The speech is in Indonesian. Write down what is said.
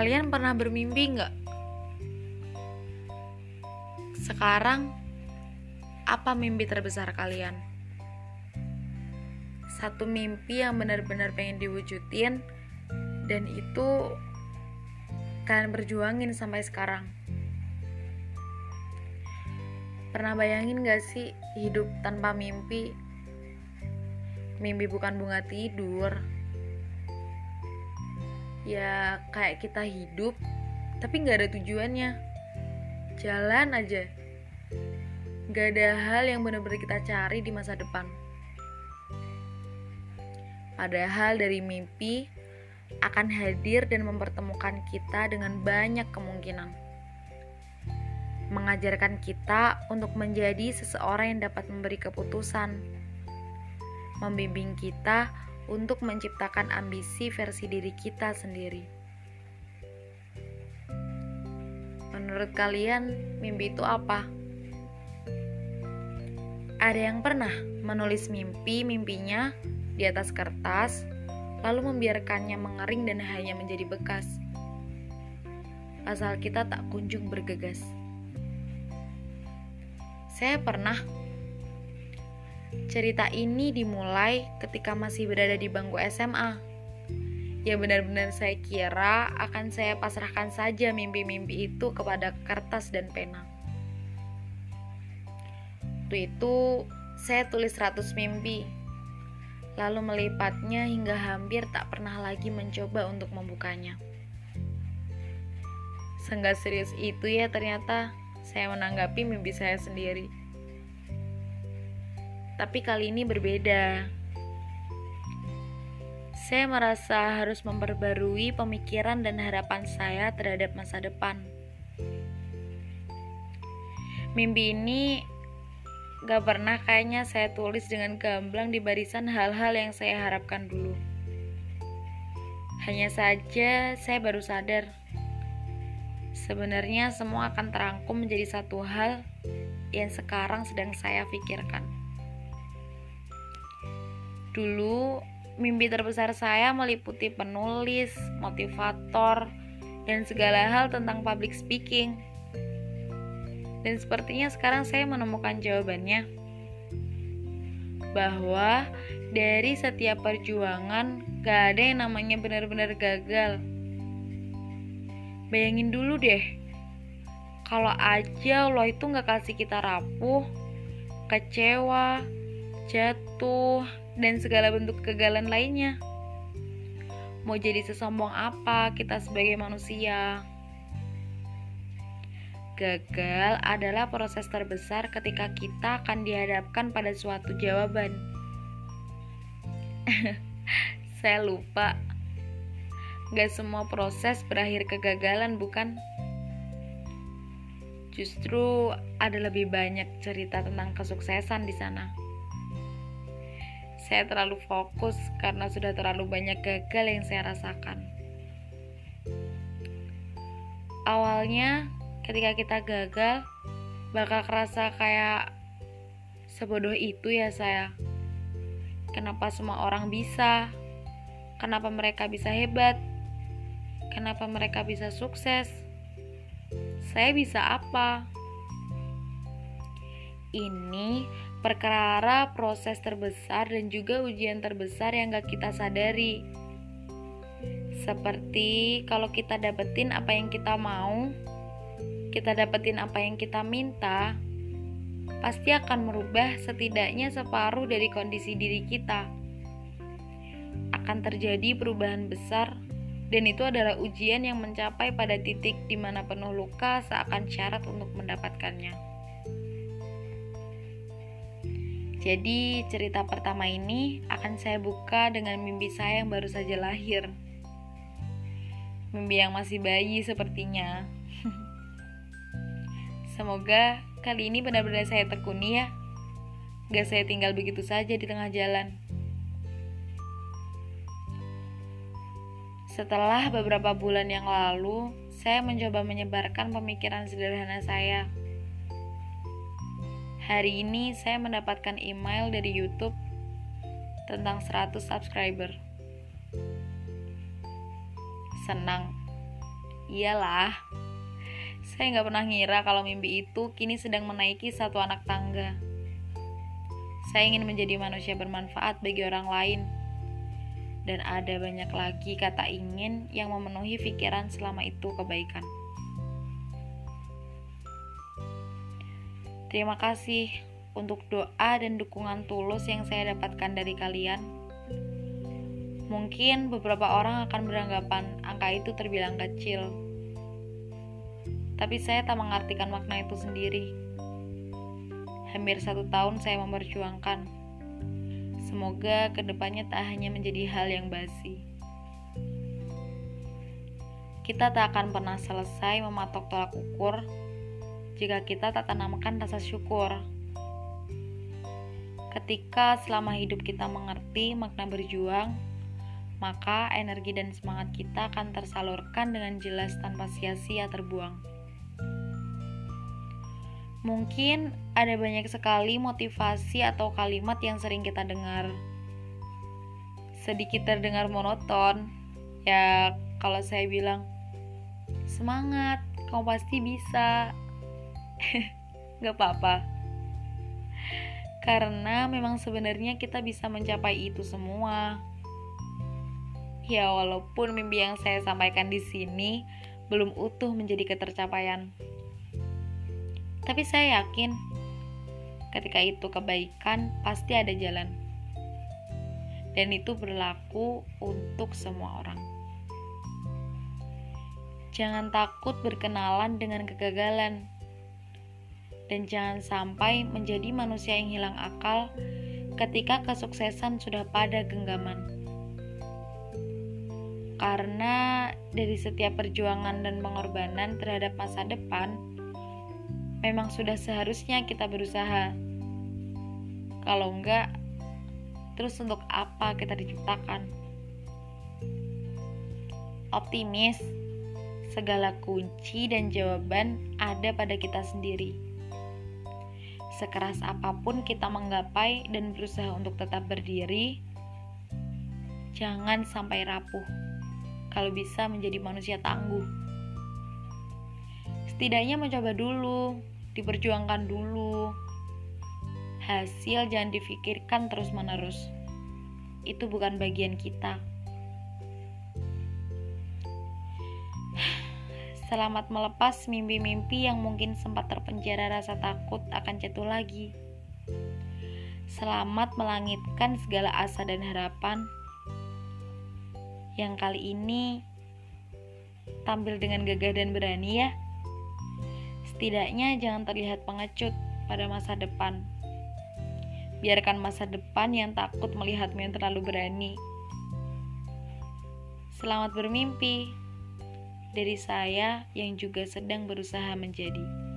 Kalian pernah bermimpi nggak? Sekarang, apa mimpi terbesar kalian? Satu mimpi yang benar-benar pengen diwujudin, dan itu kalian berjuangin sampai sekarang. Pernah bayangin gak sih hidup tanpa mimpi? Mimpi bukan bunga tidur. Ya kayak kita hidup tapi gak ada tujuannya. Jalan aja. Gak ada hal yang benar-benar kita cari di masa depan. Padahal dari mimpi akan hadir dan mempertemukan kita dengan banyak kemungkinan, mengajarkan kita untuk menjadi seseorang yang dapat memberi keputusan, membimbing kita untuk menciptakan ambisi versi diri kita sendiri. Menurut kalian, mimpi itu apa? Ada yang pernah menulis mimpinya di atas kertas, lalu membiarkannya mengering dan hanya menjadi bekas. Asal kita tak kunjung bergegas. Saya pernah. Cerita ini dimulai ketika masih berada di bangku SMA. Ya benar-benar saya kira akan saya pasrahkan saja mimpi-mimpi itu kepada kertas dan pena. Waktu itu saya tulis 100 mimpi. Lalu melipatnya hingga hampir tak pernah lagi mencoba untuk membukanya. Seenggak serius itu ya ternyata saya menanggapi mimpi saya sendiri. Tapi kali ini berbeda. Saya merasa harus memperbarui pemikiran dan harapan saya terhadap masa depan. Mimpi ini gak pernah kayaknya saya tulis dengan gamblang di barisan hal-hal yang saya harapkan dulu. Hanya saja saya baru sadar, sebenarnya semua akan terangkum menjadi satu hal yang sekarang sedang saya pikirkan. Dulu, mimpi terbesar saya meliputi penulis, motivator, dan segala hal tentang public speaking. Dan sepertinya sekarang saya menemukan jawabannya, bahwa dari setiap perjuangan gak ada yang namanya benar-benar gagal. Bayangin dulu deh, kalau aja Allah itu gak kasih kita rapuh, kecewa, jatuh, dan segala bentuk kegagalan lainnya. Mau jadi sesombong apa kita sebagai manusia? Gagal adalah proses terbesar ketika kita akan dihadapkan pada suatu jawaban. Saya lupa. Gak semua proses berakhir kegagalan, bukan? Justru ada lebih banyak cerita tentang kesuksesan di sana. Saya terlalu fokus karena sudah terlalu banyak gagal yang saya rasakan. Awalnya ketika kita gagal, bakal kerasa kayak sebodoh itu ya saya. Kenapa semua orang bisa? Kenapa mereka bisa hebat? Kenapa mereka bisa sukses? Saya bisa apa? Ini perkara proses terbesar dan juga ujian terbesar yang gak kita sadari. Seperti kalau kita dapetin apa yang kita mau, kita dapetin apa yang kita minta, pasti akan merubah setidaknya separuh dari kondisi diri kita. Akan terjadi perubahan besar, dan itu adalah ujian yang mencapai pada titik di mana penuh luka seakan syarat untuk mendapatkannya. Jadi cerita pertama ini akan saya buka dengan mimpi saya yang baru saja lahir. Mimpi yang masih bayi sepertinya. Semoga kali ini benar-benar saya tekuni ya. Gak saya tinggal begitu saja di tengah jalan. Setelah beberapa bulan yang lalu, saya mencoba menyebarkan pemikiran sederhana saya. Hari ini saya mendapatkan email dari YouTube tentang 100 subscriber. Senang. Iyalah, saya gak pernah ngira kalau mimpi itu kini sedang menaiki satu anak tangga. Saya ingin menjadi manusia bermanfaat bagi orang lain. Dan ada banyak lagi kata ingin yang memenuhi pikiran selama itu kebaikan. Terima kasih untuk doa dan dukungan tulus yang saya dapatkan dari kalian. Mungkin beberapa orang akan beranggapan angka itu terbilang kecil. Tapi saya tak mengartikan makna itu sendiri. Hampir 1 tahun saya memperjuangkan. Semoga kedepannya tak hanya menjadi hal yang basi. Kita tak akan pernah selesai mematok tolak ukur jika kita tak tanamkan rasa syukur. Ketika selama hidup kita mengerti makna berjuang, maka energi dan semangat kita akan tersalurkan dengan jelas tanpa sia-sia terbuang. Mungkin ada banyak sekali motivasi atau kalimat yang sering kita dengar. Sedikit terdengar monoton. Ya, kalau saya bilang, semangat, kamu pasti bisa. Gak apa-apa. Karena memang sebenarnya kita bisa mencapai itu semua. Ya, walaupun mimpi yang saya sampaikan di sini belum utuh menjadi ketercapaian. Tapi saya yakin, ketika itu kebaikan pasti ada jalan. Dan itu berlaku untuk semua orang. Jangan takut berkenalan dengan kegagalan. Dan jangan sampai menjadi manusia yang hilang akal ketika kesuksesan sudah pada genggaman. Karena dari setiap perjuangan dan pengorbanan terhadap masa depan, memang sudah seharusnya kita berusaha. Kalau enggak, terus untuk apa kita diciptakan? Optimis, segala kunci dan jawaban ada pada kita sendiri. Sekeras apapun kita menggapai dan berusaha untuk tetap berdiri, jangan sampai rapuh. Kalau bisa menjadi manusia tangguh. Setidaknya mencoba dulu, diperjuangkan dulu. Hasil jangan difikirkan terus-menerus. Itu bukan bagian kita. Selamat melepas mimpi-mimpi yang mungkin sempat terpenjara rasa takut akan jatuh lagi. Selamat melangitkan segala asa dan harapan yang kali ini tampil dengan gagah dan berani ya. Setidaknya jangan terlihat pengecut pada masa depan. Biarkan masa depan yang takut melihatmu yang terlalu berani. Selamat bermimpi dari saya yang juga sedang berusaha menjadi.